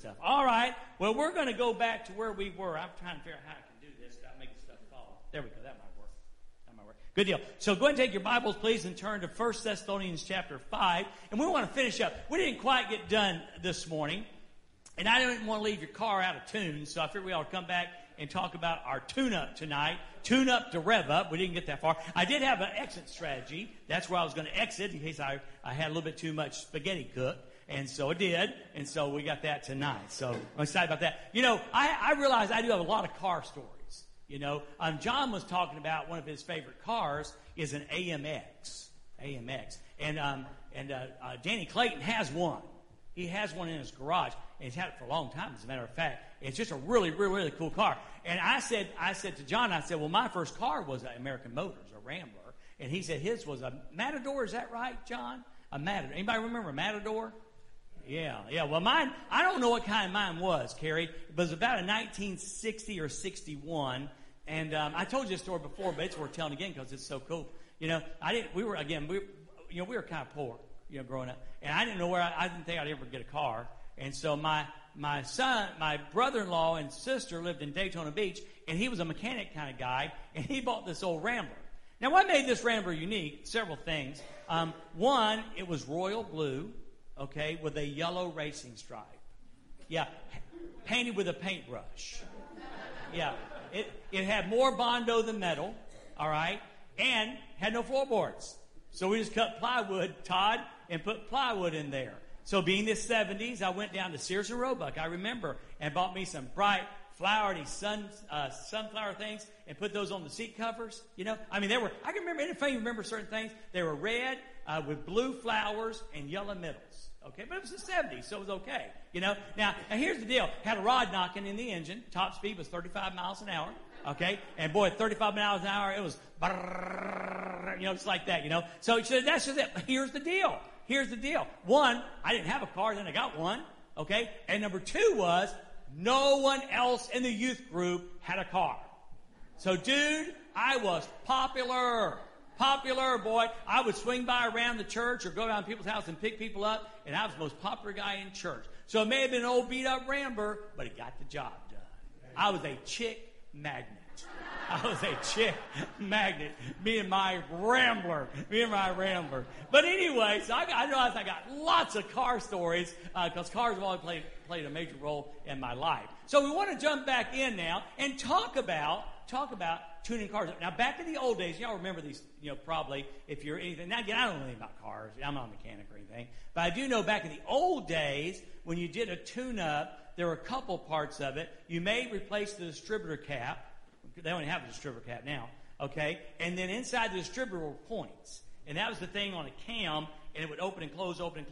stuff. All right. Well, we're going to go back to where we were. I'm trying to figure out how I can do this without making stuff fall. There we go. That might work. Good deal. So go ahead and take your Bibles, please, and turn to 1 Thessalonians chapter 5. And we want to finish up. We didn't quite get done this morning. And I didn't want to leave your car out of tune, so I figured we ought to come back and talk about our tune-up tonight. Tune-up to rev-up. We didn't get that far. I did have an exit strategy. That's where I was going to exit in case I had a little bit too much spaghetti cooked. And so it did. And so we got that tonight. So I'm excited about that. You know, I realize I do have a lot of car stories. You know, John was talking about one of his favorite cars is an AMX. And Danny Clayton has one. He has one in his garage, and he's had it for a long time, as a matter of fact. It's just a really, really, really cool car. And I said to John, well, my first car was an American Motors, a Rambler. And he said his was a Matador. Is that right, John? A Matador. Anybody remember a Matador? Yeah. Well, mine, I don't know what kind mine was, Carrie, but it was about a 1960 or 61. And I told you this story before, but it's worth telling again because it's so cool. You know, we were kind of poor, you know, growing up. And I didn't know where I didn't think I'd ever get a car. And so my brother-in-law and sister lived in Daytona Beach, and he was a mechanic kind of guy, and he bought this old Rambler. Now, what made this Rambler unique? Several things. One, it was royal blue, okay, with a yellow racing stripe. Yeah, painted with a paintbrush. Yeah, it had more Bondo than metal, all right, and had no floorboards. So we just cut plywood, Todd, and put plywood in there. So being the 70s, I went down to Sears and Roebuck, I remember, and bought me some bright, flowery sunflower things and put those on the seat covers. You know, I mean, they were, I can remember, if I remember certain things, they were red with blue flowers and yellow middles. Okay, but it was the 70s, so it was okay. You know, now here's the deal. Had a rod knocking in the engine. Top speed was 35 miles an hour. Okay, and boy, 35 miles an hour, it was, you know, just like that, you know. So that's just it. Here's the deal. One, I didn't have a car, then I got one. Okay? And number two was, no one else in the youth group had a car. So, dude, I was popular. Popular, boy. I would swing by around the church or go around people's house and pick people up, and I was the most popular guy in church. So it may have been an old beat-up Rambler, but it got the job done. I was a chick magnet. Me and my Rambler. But anyway, so I realized I got lots of car stories because cars have always played a major role in my life. So we want to jump back in now and talk about tuning cars. Now, back in the old days, y'all remember these, you know, probably if you're anything. Now, again, I don't know anything about cars. I'm not a mechanic or anything. But I do know back in the old days when you did a tune-up, there were a couple parts of it. You may replace the distributor cap. They only have a distributor cap now, okay? And then inside the distributor were points. And that was the thing on a cam, and it would open and close. And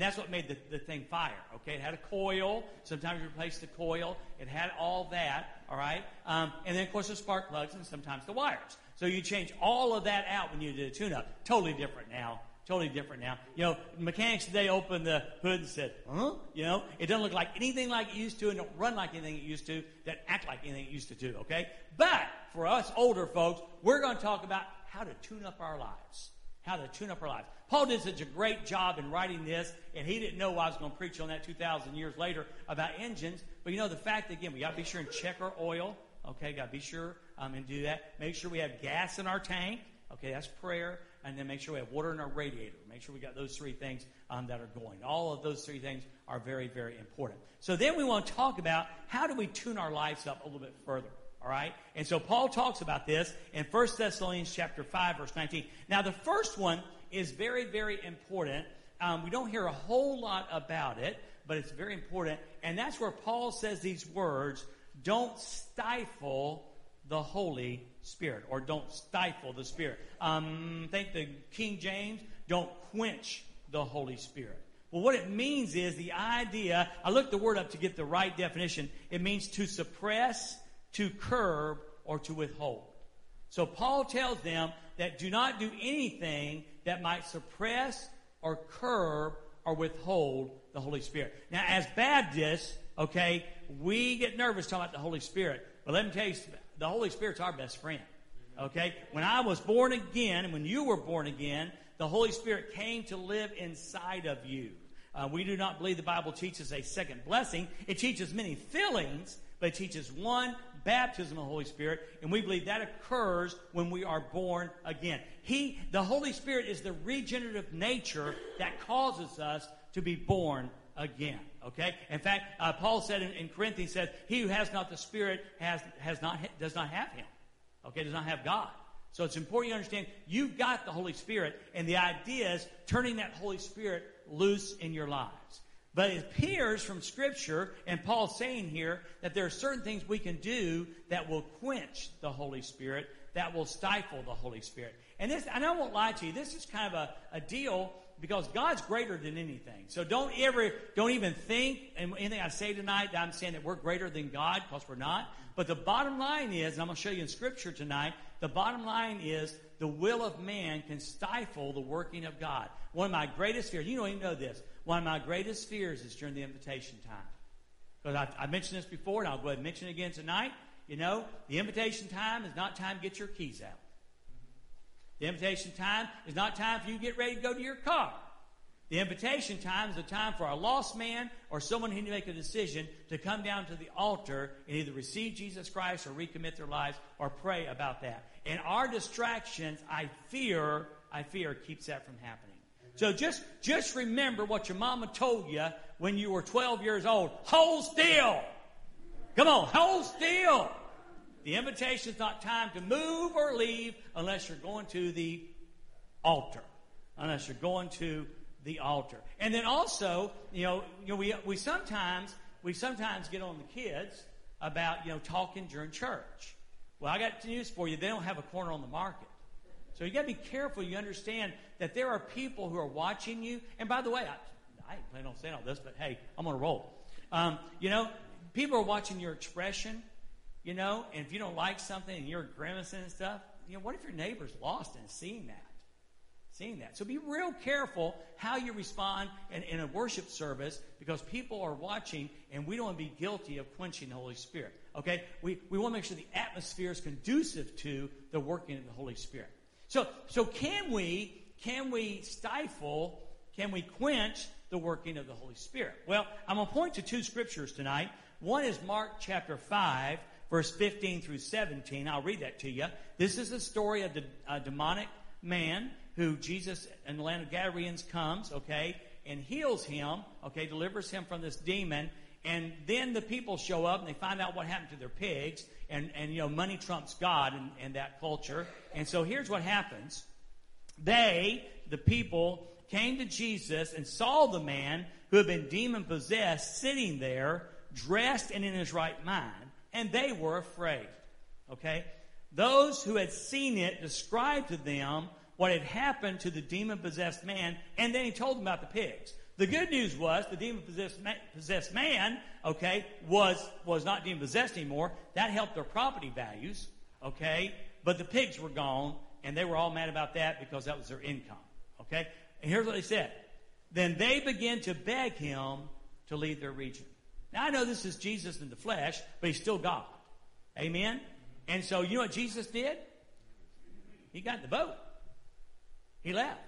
that's what made the thing fire, okay? It had a coil. Sometimes you replaced the coil. It had all that, all right? And then, of course, the spark plugs and sometimes the wires. So you change all of that out when you did a tune-up. Totally different now. You know, mechanics today opened the hood and said, huh? You know, it doesn't look like anything like it used to and don't run like anything it used to, doesn't act like anything it used to do, okay? But for us older folks, we're going to talk about how to tune up our lives. Paul did such a great job in writing this, and he didn't know I was going to preach on that 2,000 years later about engines. But, you know, the fact, again, we got to be sure and check our oil, okay? Got to be sure and do that. Make sure we have gas in our tank, okay? That's prayer. And then make sure we have water in our radiator. Make sure we got those three things that are going. All of those three things are very, very important. So then we want to talk about how do we tune our lives up a little bit further, all right? And so Paul talks about this in 1 Thessalonians chapter 5, verse 19. Now, the first one is very, very important. We don't hear a whole lot about it, but it's very important. And that's where Paul says these words, don't stifle the Holy Spirit, or don't stifle the Spirit. Think the King James, don't quench the Holy Spirit. Well, what it means is the idea, I looked the word up to get the right definition. It means to suppress, to curb, or to withhold. So Paul tells them that do not do anything that might suppress or curb or withhold the Holy Spirit. Now, as Baptists, okay, we get nervous talking about the Holy Spirit. But let me tell you something. The Holy Spirit's our best friend, okay? When I was born again, and when you were born again, the Holy Spirit came to live inside of you. We do not believe the Bible teaches a second blessing. It teaches many fillings, but it teaches one baptism of the Holy Spirit, and we believe that occurs when we are born again. The Holy Spirit is the regenerative nature that causes us to be born again. Okay? In fact, Paul said in Corinthians, says, he who has not the Spirit does not have him. Okay? Does not have God. So it's important you understand you've got the Holy Spirit, and the idea is turning that Holy Spirit loose in your lives. But it appears from Scripture, and Paul's saying here, that there are certain things we can do that will quench the Holy Spirit, that will stifle the Holy Spirit. And this, and I won't lie to you, this is kind of a deal, because God's greater than anything. So don't even think, and anything I say tonight, that I'm saying that we're greater than God, because we're not. But the bottom line is, and I'm going to show you in Scripture tonight, the bottom line is the will of man can stifle the working of God. One of my greatest fears, you don't even know this, one of my greatest fears is during the invitation time. Because I mentioned this before, and I'll go ahead and mention it again tonight. You know, the invitation time is not time to get your keys out. The invitation time is not time for you to get ready to go to your car. The invitation time is a time for a lost man or someone who needs to make a decision to come down to the altar and either receive Jesus Christ or recommit their lives or pray about that. And our distractions, I fear, keeps that from happening. So just remember what your mama told you when you were 12 years old. Hold still. Come on, hold still. The invitation is not time to move or leave unless you're going to the altar. Unless you're going to the altar. And then also, we sometimes get on the kids about, talking during church. Well, I got news for you. They don't have a corner on the market. So you got to be careful. You understand that there are people who are watching you. And by the way, I ain't planning on saying all this, but hey, I'm going to roll. People are watching your expression, and if you don't like something and you're grimacing and stuff, what if your neighbor's lost and seeing that? So be real careful how you respond in a worship service, because people are watching, and we don't want to be guilty of quenching the Holy Spirit. Okay? We want to make sure the atmosphere is conducive to the working of the Holy Spirit. So can we quench the working of the Holy Spirit? Well, I'm going to point to two scriptures tonight. One is Mark chapter 5, verse 15 through 17. I'll read that to you. This is the story of a demonic man who Jesus and the land of Gadareans comes, okay, and heals him, okay, delivers him from this demon. And then the people show up, and they find out what happened to their pigs. And money trumps God in that culture. And so here's what happens. The people, came to Jesus and saw the man who had been demon-possessed sitting there, dressed and in his right mind. And they were afraid. Okay? Those who had seen it described to them what had happened to the demon-possessed man, and then he told them about the pigs. The good news was the demon-possessed man, okay, was not demon-possessed anymore. That helped their property values, okay? But the pigs were gone, and they were all mad about that because that was their income, okay? And here's what they said. Then they began to beg him to leave their region. Now, I know this is Jesus in the flesh, but he's still God. Amen? And so you know what Jesus did? He got in the boat. He left.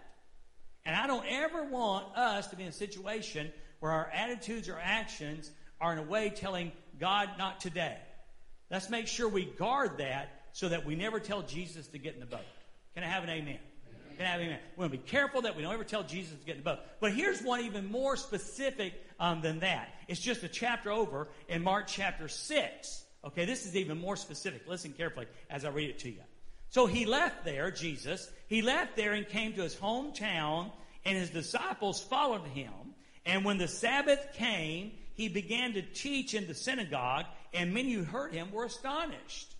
And I don't ever want us to be in a situation where our attitudes or actions are in a way telling God, not today. Let's make sure we guard that so that we never tell Jesus to get in the boat. Can I have an amen? Can I have an amen? We want to be careful that we don't ever tell Jesus to get in the boat. But here's one even more specific than that. It's just a chapter over in Mark chapter 6. Okay, this is even more specific. Listen carefully as I read it to you. So he left there, Jesus. He left there and came to his hometown, and his disciples followed him. And when the Sabbath came, he began to teach in the synagogue, and many who heard him were astonished.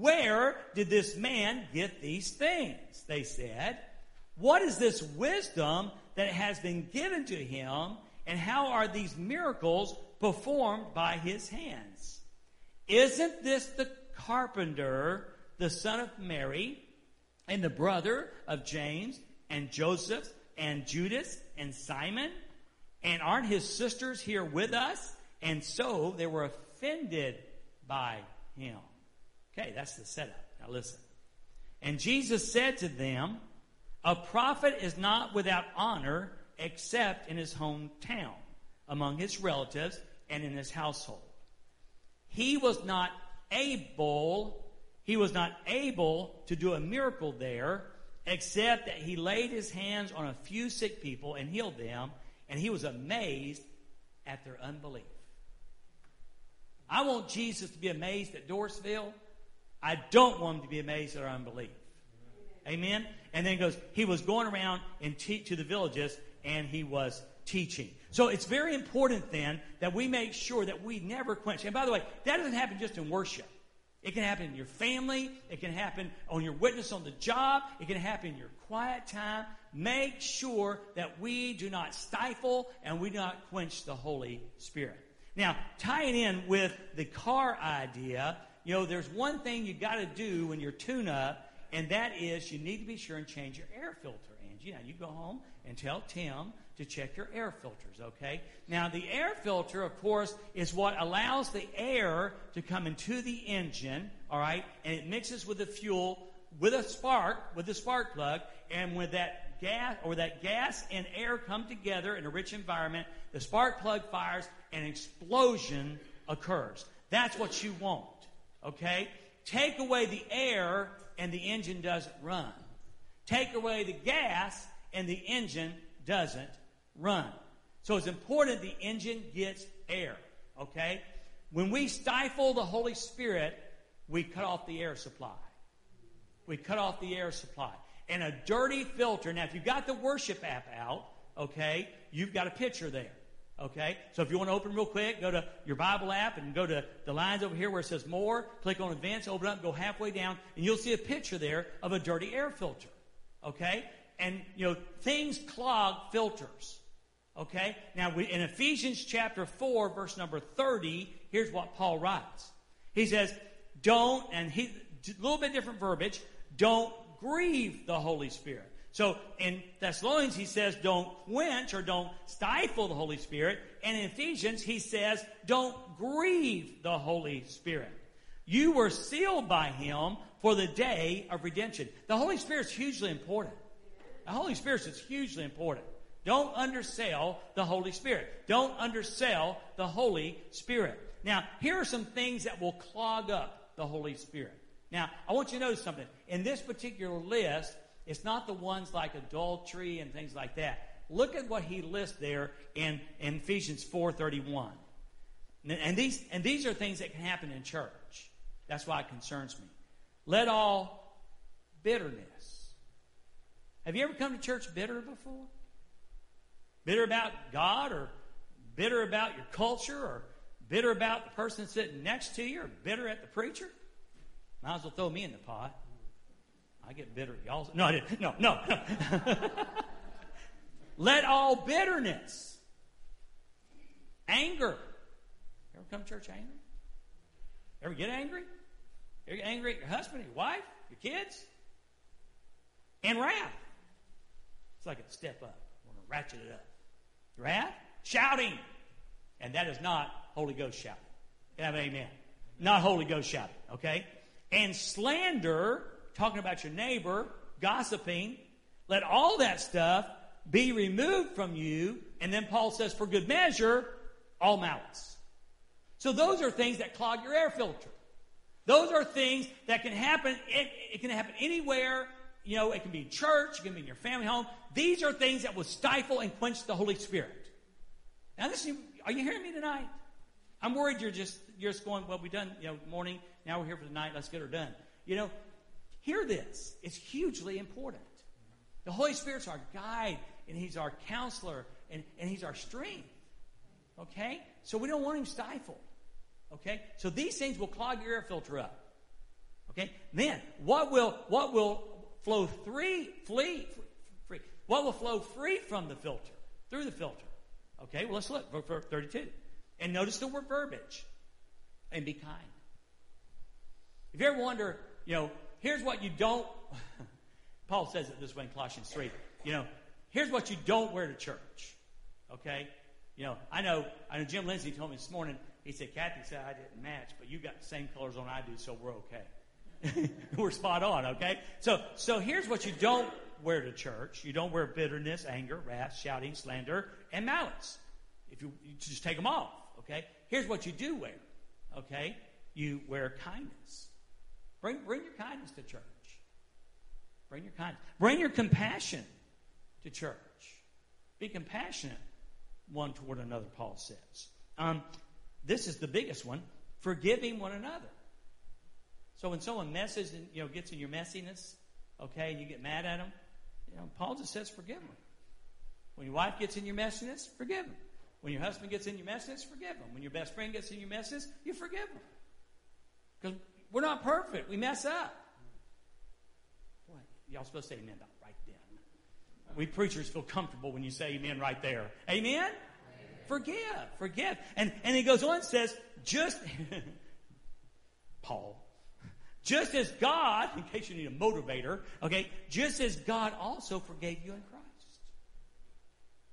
Where did this man get these things? They said. What is this wisdom that has been given to him, and how are these miracles performed by his hands? Isn't this the carpenter, the son of Mary, and the brother of James, and Joseph, and Judas, and Simon? And aren't his sisters here with us? And so they were offended by him. Okay, that's the setup. Now listen. And Jesus said to them, a prophet is not without honor except in his hometown, among his relatives, and in his household. He was not able to do a miracle there, except that he laid his hands on a few sick people and healed them, and he was amazed at their unbelief. I want Jesus to be amazed at Dorisville. I don't want him to be amazed at our unbelief. Amen? And then it goes, he was going around and to the villages, and he was teaching. So it's very important then that we make sure that we never quench. And by the way, that doesn't happen just in worship. It can happen in your family. It can happen on your witness on the job. It can happen in your quiet time. Make sure that we do not stifle and we do not quench the Holy Spirit. Now, tying in with the car idea, you know, there's one thing you got to do when you're tune-up, and that is you need to be sure and change your air filter, Angie. Now, you go home and tell Tim to check your air filters, okay? Now, the air filter, of course, is what allows the air to come into the engine, all right? And it mixes with the fuel, with the spark plug, and when that gas and air come together in a rich environment, the spark plug fires, an explosion occurs. That's what you want, okay? Take away the air, and the engine doesn't run. Take away the gas, and the engine doesn't run. So it's important the engine gets air, okay? When we stifle the Holy Spirit, we cut off the air supply. We cut off the air supply. And a dirty filter. Now, if you've got the worship app out, okay, you've got a picture there, okay? So if you want to open real quick, go to your Bible app and go to the lines over here where it says More. Click on Events, open up, go halfway down, and you'll see a picture there of a dirty air filter, okay? And, you know, things clog filters, okay? Now, in Ephesians chapter 4, verse number 30, here's what Paul writes. He says, a little bit different verbiage, don't grieve the Holy Spirit. So, in Thessalonians, he says, don't quench or don't stifle the Holy Spirit. And in Ephesians, he says, don't grieve the Holy Spirit. You were sealed by him for the day of redemption. The Holy Spirit's hugely important. The Holy Spirit is hugely important. Don't undersell the Holy Spirit. Don't undersell the Holy Spirit. Now, here are some things that will clog up the Holy Spirit. Now, I want you to notice something. In this particular list, it's not the ones like adultery and things like that. Look at what he lists there in Ephesians 4:31. And these are things that can happen in church. That's why it concerns me. Let all bitterness. Have you ever come to church bitter before? Bitter about God, or bitter about your culture, or bitter about the person sitting next to you, or bitter at the preacher? Might as well throw me in the pot. I get bitter at y'all. No, I didn't. No. Let all bitterness, anger. You ever come to church angry? Ever get angry? Ever get angry at your husband, your wife, your kids? And wrath. It's like a step up. We're going to ratchet it up. Wrath? Shouting. And that is not Holy Ghost shouting. Can I have an amen? Amen? Not Holy Ghost shouting, okay? And slander, talking about your neighbor, gossiping. Let all that stuff be removed from you. And then Paul says, for good measure, all malice. So those are things that clog your air filter. Those are things that can happen. It can happen anywhere. You know, it can be church, it can be in your family home. These are things that will stifle and quench the Holy Spirit. Now, listen, are you hearing me tonight? I'm worried you're just going, well, we done, you know, morning, now we're here for the night, let's get her done. You know, hear this. It's hugely important. The Holy Spirit's our guide, and he's our counselor, and he's our strength. Okay? So we don't want him stifled. Okay? So these things will clog your air filter up. Okay? Then, what will flow free from the filter, through the filter? Okay, well, let's look, verse 32. And notice the word verbiage. And be kind. If you ever wonder, you know, here's what you don't, Paul says it this way in Colossians 3, you know, here's what you don't wear to church. Okay? You know, I know Jim Lindsay told me this morning, he said, Kathy said I didn't match, but you got the same colors on I do, so we're okay. We're spot on, okay? So here's what you don't wear to church. You don't wear bitterness, anger, wrath, shouting, slander, and malice. If you just take them off, okay? Here's what you do wear, okay? You wear kindness. Bring your kindness to church. Bring your kindness. Bring your compassion to church. Be compassionate one toward another, Paul says. This is the biggest one, forgiving one another. So when someone messes and, you know, gets in your messiness, okay, and you get mad at them, you know, Paul just says forgive them. When your wife gets in your messiness, forgive them. When your husband gets in your messiness, forgive them. When your best friend gets in your messiness, you forgive them. Because we're not perfect. We mess up. What? Y'all supposed to say amen about right then. We preachers feel comfortable when you say amen right there. Amen? Amen. Forgive. And he goes on and says, just, Paul, just as God, in case you need a motivator, okay, just as God also forgave you in Christ.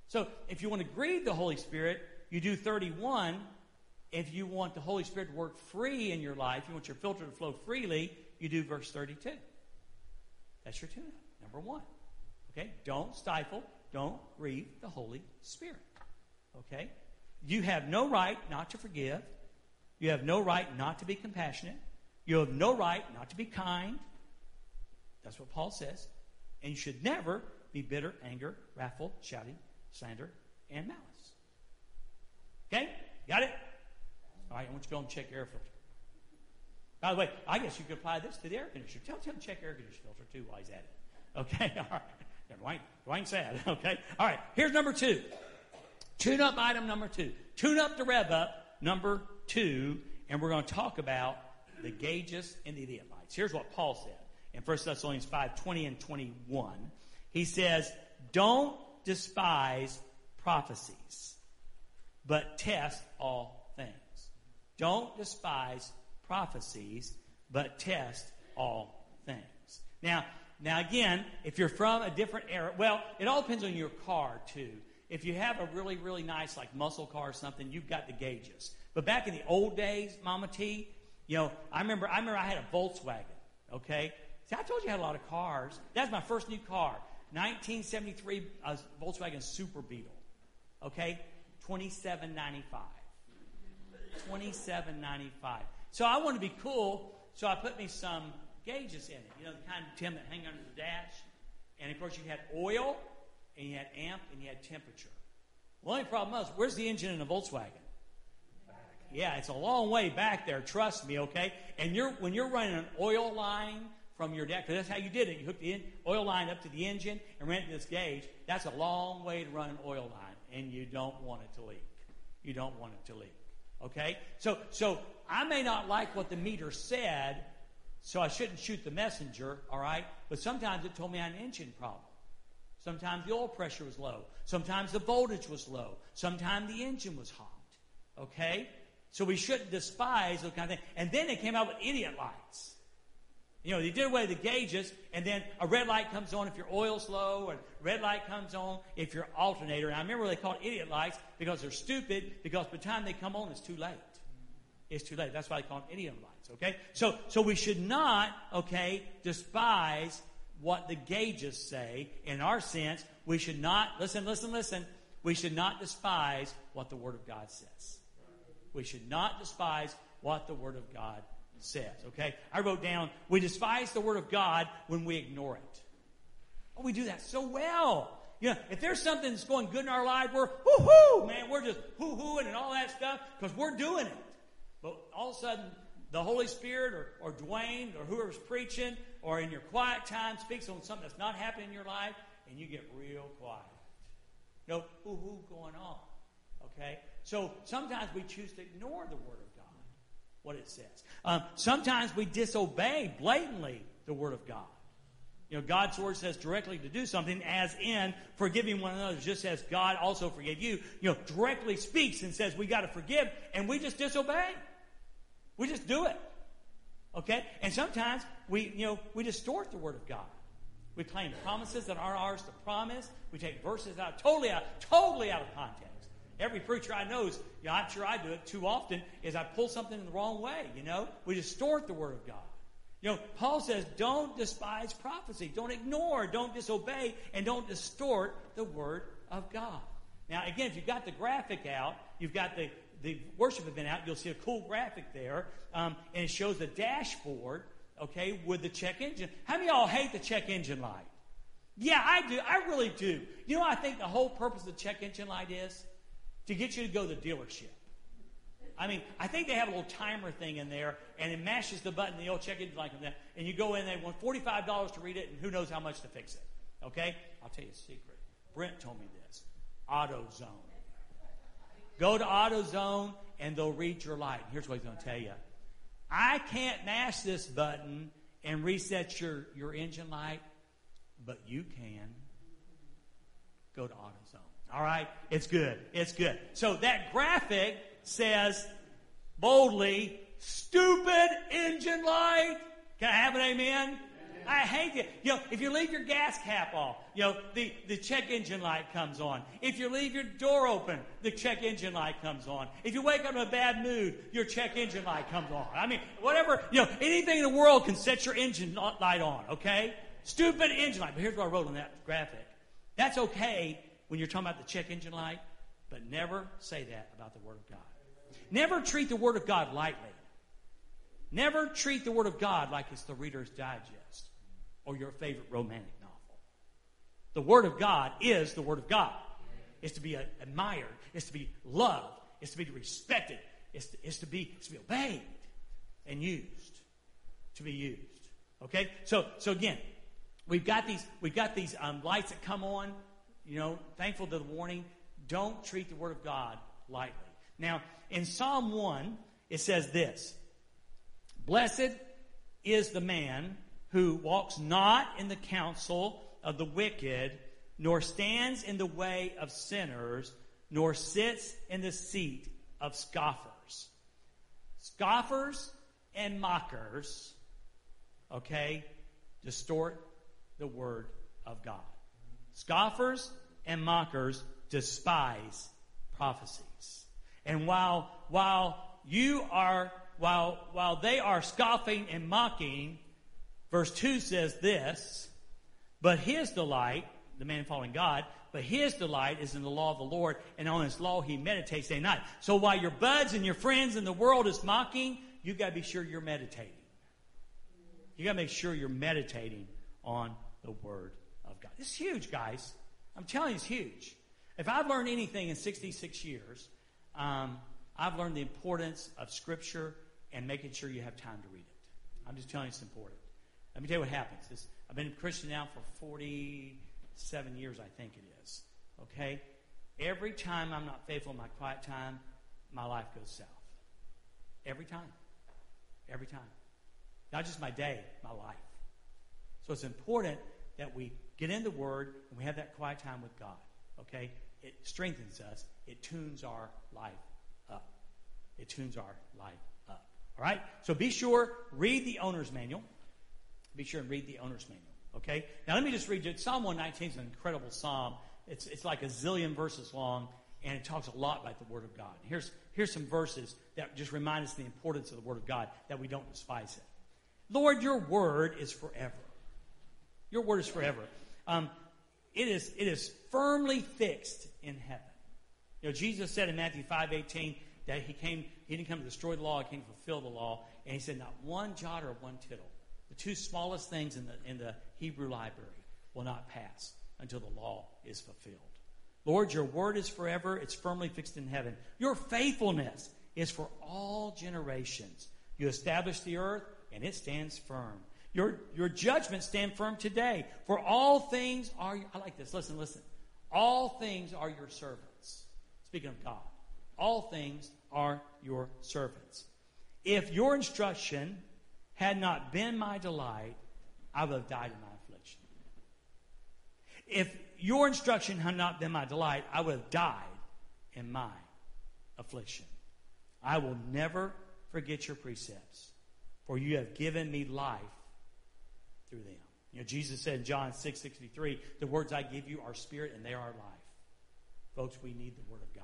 So if you want to grieve the Holy Spirit, you do 31. If you want the Holy Spirit to work free in your life, you want your filter to flow freely, you do verse 32. That's your tune-up, number one. Okay? Don't stifle, don't grieve the Holy Spirit. Okay? You have no right not to forgive. You have no right not to be compassionate. You have no right not to be kind. That's what Paul says. And you should never be bitter, anger, wrathful, shouting, slander, and malice. Okay? Got it? All right, I want you to go and check your air filter. By the way, I guess you could apply this to the air conditioner. Tell him to check your air conditioner filter, too, while he's at it. Okay, all right. Dwayne's sad, okay? All right, here's number two. Tune up item number two. Tune up the rev up, number two, and we're going to talk about the gauges and the idiot lights. Here's what Paul said in 1 Thessalonians 5:20 and 21. He says, don't despise prophecies, but test all things. Don't despise prophecies, but test all things. Now again, if you're from a different era, well, it all depends on your car too. If you have a really, really nice like muscle car or something, you've got the gauges. But back in the old days, Mama T, you know, I remember I had a Volkswagen, okay? See, I told you I had a lot of cars. That's my first new car, 1973 Volkswagen Super Beetle, okay? $27.95. So I wanted to be cool, so I put me some gauges in it. You know, the kind of Tim that hang under the dash. And, of course, you had oil, and you had amp, and you had temperature. Well, the only problem was, where's the engine in a Volkswagen? Yeah, it's a long way back there, trust me, okay? And when you're running an oil line from your deck, because that's how you did it. You hooked the oil line up to the engine and ran it to this gauge. That's a long way to run an oil line, and you don't want it to leak. You don't want it to leak. Okay? So I may not like what the meter said, so I shouldn't shoot the messenger, all right? But sometimes it told me I had an engine problem. Sometimes the oil pressure was low. Sometimes the voltage was low. Sometimes the engine was hot. Okay? So we shouldn't despise those kind of things. And then they came out with idiot lights. You know, they did away with the gauges, and then a red light comes on if your oil's low, and red light comes on if your alternator. And I remember they called idiot lights because they're stupid, because by the time they come on, it's too late. It's too late. That's why they call them idiot lights, okay? So we should not, okay, despise what the gauges say. In our sense, we should not, listen, we should not despise what the Word of God says. We should not despise what the Word of God says, okay? I wrote down, we despise the Word of God when we ignore it. Oh, we do that so well. You know, if there's something that's going good in our life, we're woo-hoo, man, we're just hoo-hooing and all that stuff because we're doing it. But all of a sudden, the Holy Spirit or Dwayne or whoever's preaching or in your quiet time speaks on something that's not happening in your life, and you get real quiet. No hoo-hoo going on, okay? So sometimes we choose to ignore the Word of God, what it says. Sometimes we disobey blatantly the Word of God. You know, God's Word says directly to do something, as in forgiving one another, just as God also forgave you. You know, directly speaks and says we got to forgive, and we just disobey. We just do it. Okay? And sometimes we distort the Word of God. We claim promises that aren't ours to promise. We take verses out of context. Every preacher I know is, you know, I'm sure I do it too often, is I pull something in the wrong way, you know. We distort the Word of God. You know, Paul says, don't despise prophecy. Don't ignore, don't disobey, and don't distort the Word of God. Now, again, if you've got the graphic out, you've got the worship event out, you'll see a cool graphic there, and it shows the dashboard, okay, with the check engine. How many of y'all hate the check engine light? Yeah, I do. I really do. You know what I think the whole purpose of the check engine light is? To get you to go to the dealership. I mean, I think they have a little timer thing in there, and it mashes the button, the old check engine light, and you go in, they want $45 to read it, and who knows how much to fix it. Okay? I'll tell you a secret. Brent told me this. AutoZone. Go to AutoZone, and they'll read your light. Here's what he's going to tell you. I can't mash this button and reset your engine light, but you can. Go to AutoZone. All right? It's good. It's good. So that graphic says boldly, stupid engine light. Can I have an amen? Amen. I hate it. You know, if you leave your gas cap off, you know, the check engine light comes on. If you leave your door open, the check engine light comes on. If you wake up in a bad mood, your check engine light comes on. I mean, whatever, you know, anything in the world can set your engine light on, okay? Stupid engine light. But here's what I wrote on that graphic. That's okay when you're talking about the check engine light, but never say that about the Word of God. Never treat the Word of God lightly. Never treat the Word of God like it's the Reader's Digest or your favorite romantic novel. The Word of God is the Word of God. It's to be admired. It's to be loved. It's to be respected. It's to be obeyed and used. To be used. Okay? So again, we've got these lights that come on. You know, thankful to the warning. Don't treat the Word of God lightly. Now, in Psalm 1, it says this. Blessed is the man who walks not in the counsel of the wicked, nor stands in the way of sinners, nor sits in the seat of scoffers. Scoffers and mockers, okay, distort the Word of God. Scoffers and mockers despise prophecies. And while they are scoffing and mocking, verse 2 says this, but his delight, the man following God, but his delight is in the law of the Lord, and on his law he meditates day and night. So while your buds and your friends in the world is mocking, you got to be sure you're meditating. You got to make sure you're meditating on the Word of God. It's huge, guys. I'm telling you, it's huge. If I've learned anything in 66 years, I've learned the importance of Scripture and making sure you have time to read it. I'm just telling you it's important. Let me tell you what happens. I've been a Christian now for 47 years, I think it is. Okay? Every time I'm not faithful in my quiet time, my life goes south. Every time. Every time. Not just my day, my life. So it's important that we get in the Word, and we have that quiet time with God. Okay? It strengthens us. It tunes our life up. It tunes our life up. All right? So be sure, read the owner's manual. Be sure and read the owner's manual. Okay? Now let me just read you. Psalm 119 is an incredible psalm. It's like a zillion verses long, and it talks a lot about the Word of God. Here's some verses that just remind us the importance of the Word of God, that we don't despise it. Lord, your Word is forever. Your Word is forever. It is firmly fixed in heaven. You know, Jesus said in Matthew 5:18 that he didn't come to destroy the law, he came to fulfill the law, and he said not one jot or one tittle, the two smallest things in the Hebrew library will not pass until the law is fulfilled. Lord, your Word is forever, it's firmly fixed in heaven. Your faithfulness is for all generations. You established the earth and it stands firm. Your judgments stand firm today. For all things are... I like this. Listen. All things are your servants. Speaking of God. All things are your servants. If your instruction had not been my delight, I would have died in my affliction. If your instruction had not been my delight, I would have died in my affliction. I will never forget your precepts, for you have given me life through them. You know, Jesus said in John 6:63, the words I give you are spirit and they are life. Folks, we need the Word of God.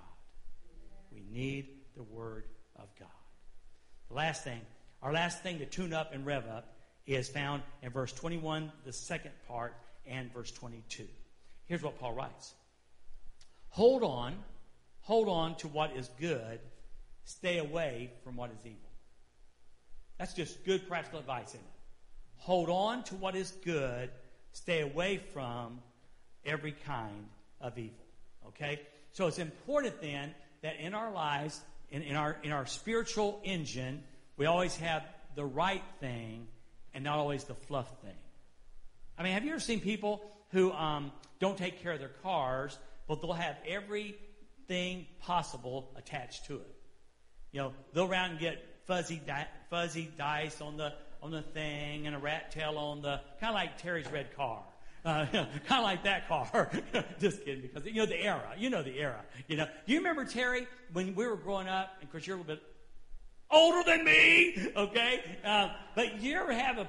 We need the Word of God. The last thing, our last thing to tune up and rev up is found in verse 21, the second part, and verse 22. Here's what Paul writes. Hold on to what is good. Stay away from what is evil. That's just good practical advice, isn't it? Hold on to what is good. Stay away from every kind of evil. Okay? So it's important then that in our lives, in our spiritual engine, we always have the right thing and not always the fluff thing. I mean, have you ever seen people who don't take care of their cars, but they'll have everything possible attached to it? You know, they'll round and get fuzzy dice on the thing and a rat tail on the, kind of like Terry's red car. Kind of like that car. Just kidding, because you know the era. You know, do you remember, Terry, when we were growing up? And of course, you're a little bit older than me, okay? But you ever have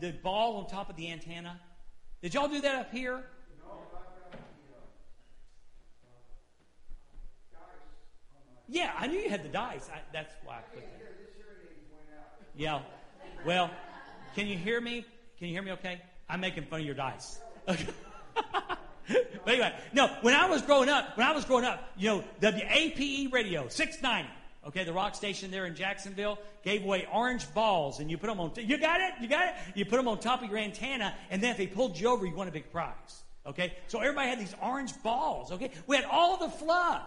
the ball on top of the antenna? Did y'all do that up here? No, I've got the dice. Yeah, I knew you had the dice. That's why I put that. Yeah. Well, can you hear me? Can you hear me? Okay. I'm making fun of your dice. Okay. But anyway, no, when I was growing up, you know, WAPE Radio, 690, okay, the rock station there in Jacksonville, gave away orange balls, and you put them on, you got it? You put them on top of your antenna, and then if they pulled you over, you won a big prize, okay? So everybody had these orange balls, okay? We had all the fluff.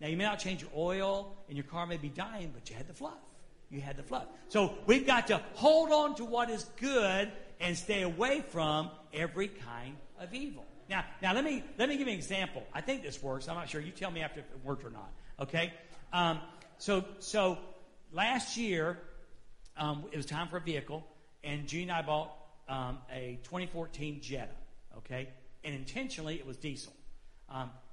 Now, you may not change your oil, and your car may be dying, but you had the fluff. So we've got to hold on to what is good and stay away from every kind of evil. Now let me give you an example. I think this works. I'm not sure. You tell me after if it worked or not. Okay. So last year it was time for a vehicle, and Gene and I bought a 2014 Jetta. Okay. And intentionally it was diesel.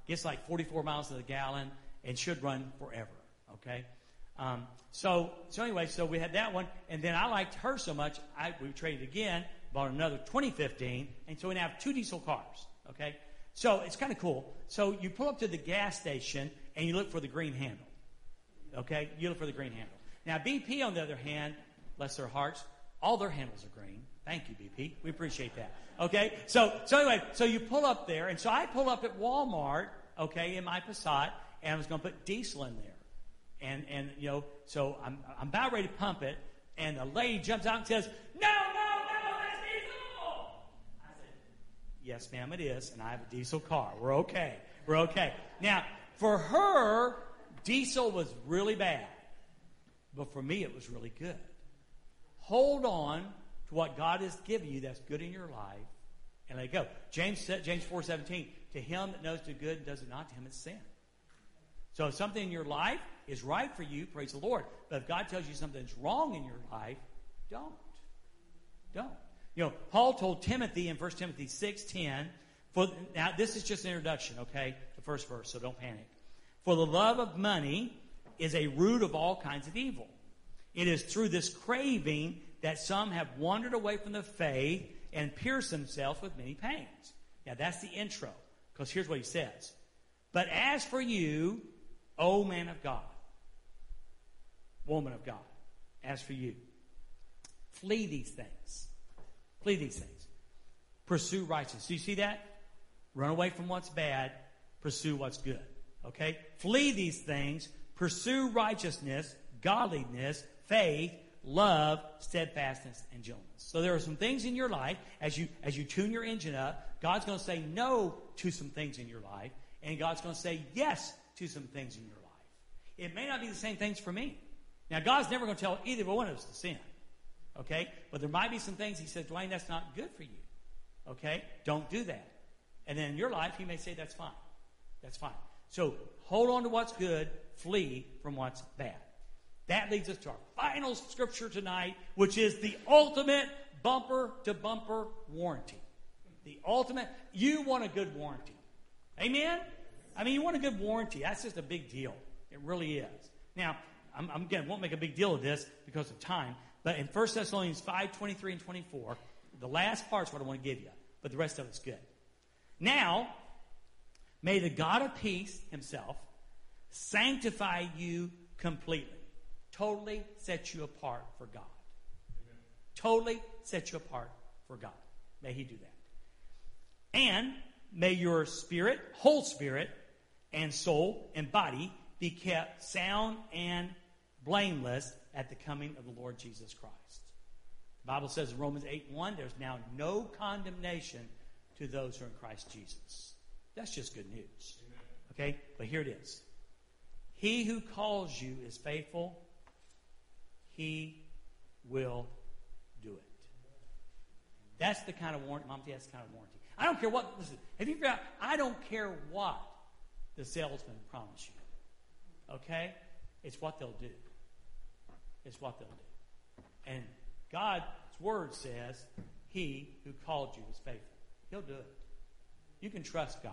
Gets like 44 miles to the gallon and should run forever. Okay. So we had that one, and then I liked her so much, we traded again, bought another 2015, and so we now have two diesel cars, okay? So it's kind of cool. So you pull up to the gas station, and you look for the green handle, okay? You look for the green handle. Now, BP, on the other hand, bless their hearts, all their handles are green. Thank you, BP. We appreciate that, okay? So you pull up there, and so I pull up at Walmart, okay, in my Passat, and I was going to put diesel in there. And you know, so I'm about ready to pump it, and the lady jumps out and says, No, that's diesel. I said, yes, ma'am, it is, and I have a diesel car. We're okay. Now, for her, diesel was really bad, but for me, it was really good. Hold on to what God has given you that's good in your life, and let it go. James 4:17, to him that knows to good and does it not, to him it's sin. So if something in your life is right for you, praise the Lord. But if God tells you something's wrong in your life, don't. You know, Paul told Timothy in 1 Timothy 6:10, now this is just an introduction, okay, the first verse, so don't panic. For the love of money is a root of all kinds of evil. It is through this craving that some have wandered away from the faith and pierced themselves with many pains. Now that's the intro, because here's what he says. But as for you, O man of God, woman of God, as for you, flee these things, pursue righteousness. Do you see that? Run away from what's bad, pursue what's good, okay? Flee these things, pursue righteousness, godliness, faith, love, steadfastness, and gentleness. So there are some things in your life, as you tune your engine up, God's going to say no to some things in your life, and God's going to say yes to some things in your life. It may not be the same things for me. Now, God's never going to tell either one of us to sin. Okay? But there might be some things he says, Dwayne, that's not good for you. Okay? Don't do that. And then in your life, he may say, that's fine. That's fine. So, hold on to what's good. Flee from what's bad. That leads us to our final scripture tonight, which is the ultimate bumper-to-bumper warranty. The ultimate. You want a good warranty. Amen? I mean, you want a good warranty. That's just a big deal. It really is. Now, I won't make a big deal of this because of time, but in 1 Thessalonians 5:23 and 24, the last part's what I want to give you, but the rest of it's good. Now, may the God of peace himself sanctify you completely, totally set you apart for God. Amen. totally set you apart for God. May He do that. And may your spirit, whole spirit, and soul and body be kept sound and blameless at the coming of the Lord Jesus Christ. The Bible says in Romans 8:1, there's now no condemnation to those who are in Christ Jesus. That's just good news. Okay? But here it is. He who calls you is faithful. He will do it. That's the kind of warranty. Mom, that's the kind of warranty. I don't care what. Listen, have you figured out? I don't care what the salesman promised you. Okay? It's what they'll do. It's what they'll do. And God's Word says, He who called you is faithful. He'll do it. You can trust God.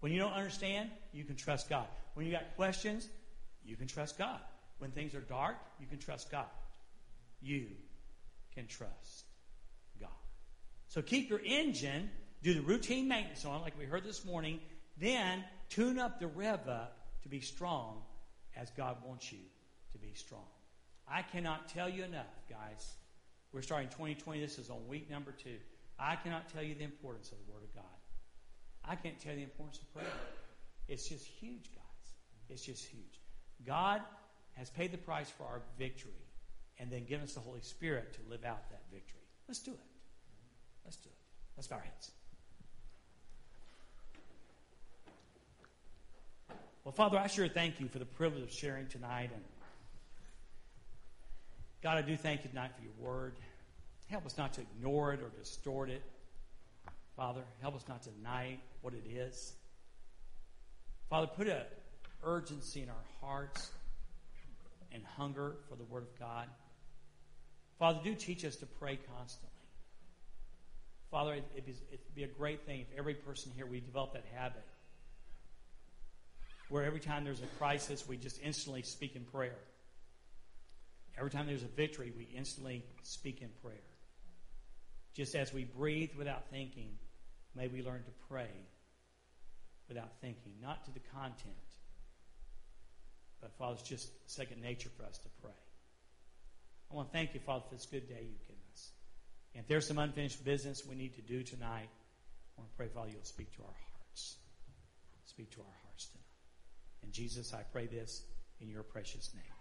When you don't understand, you can trust God. When you got questions, you can trust God. When things are dark, you can trust God. You can trust God. So keep your engine, do the routine maintenance on it, like we heard this morning, then tune up the rev up to be strong as God wants you to be strong. I cannot tell you enough, guys. We're starting 2020. This is on week number 2. I cannot tell you the importance of the Word of God. I can't tell you the importance of prayer. It's just huge, guys. It's just huge. God has paid the price for our victory and then given us the Holy Spirit to live out that victory. Let's do it. Let's do it. Let's bow our heads. Well, Father, I sure thank you for the privilege of sharing tonight. And God, I do thank you tonight for your word. Help us not to ignore it or distort it. Father, help us not to deny what it is. Father, put an urgency in our hearts and hunger for the Word of God. Father, do teach us to pray constantly. Father, it would be a great thing if every person here, we develop that habit where every time there's a crisis, we just instantly speak in prayer. Every time there's a victory, we instantly speak in prayer. Just as we breathe without thinking, may we learn to pray without thinking, not to the content, but, Father, it's just second nature for us to pray. I want to thank you, Father, for this good day you've given us. And if there's some unfinished business we need to do tonight, I want to pray, Father, you'll speak to our hearts. Speak to our hearts tonight. And, Jesus, I pray this in your precious name.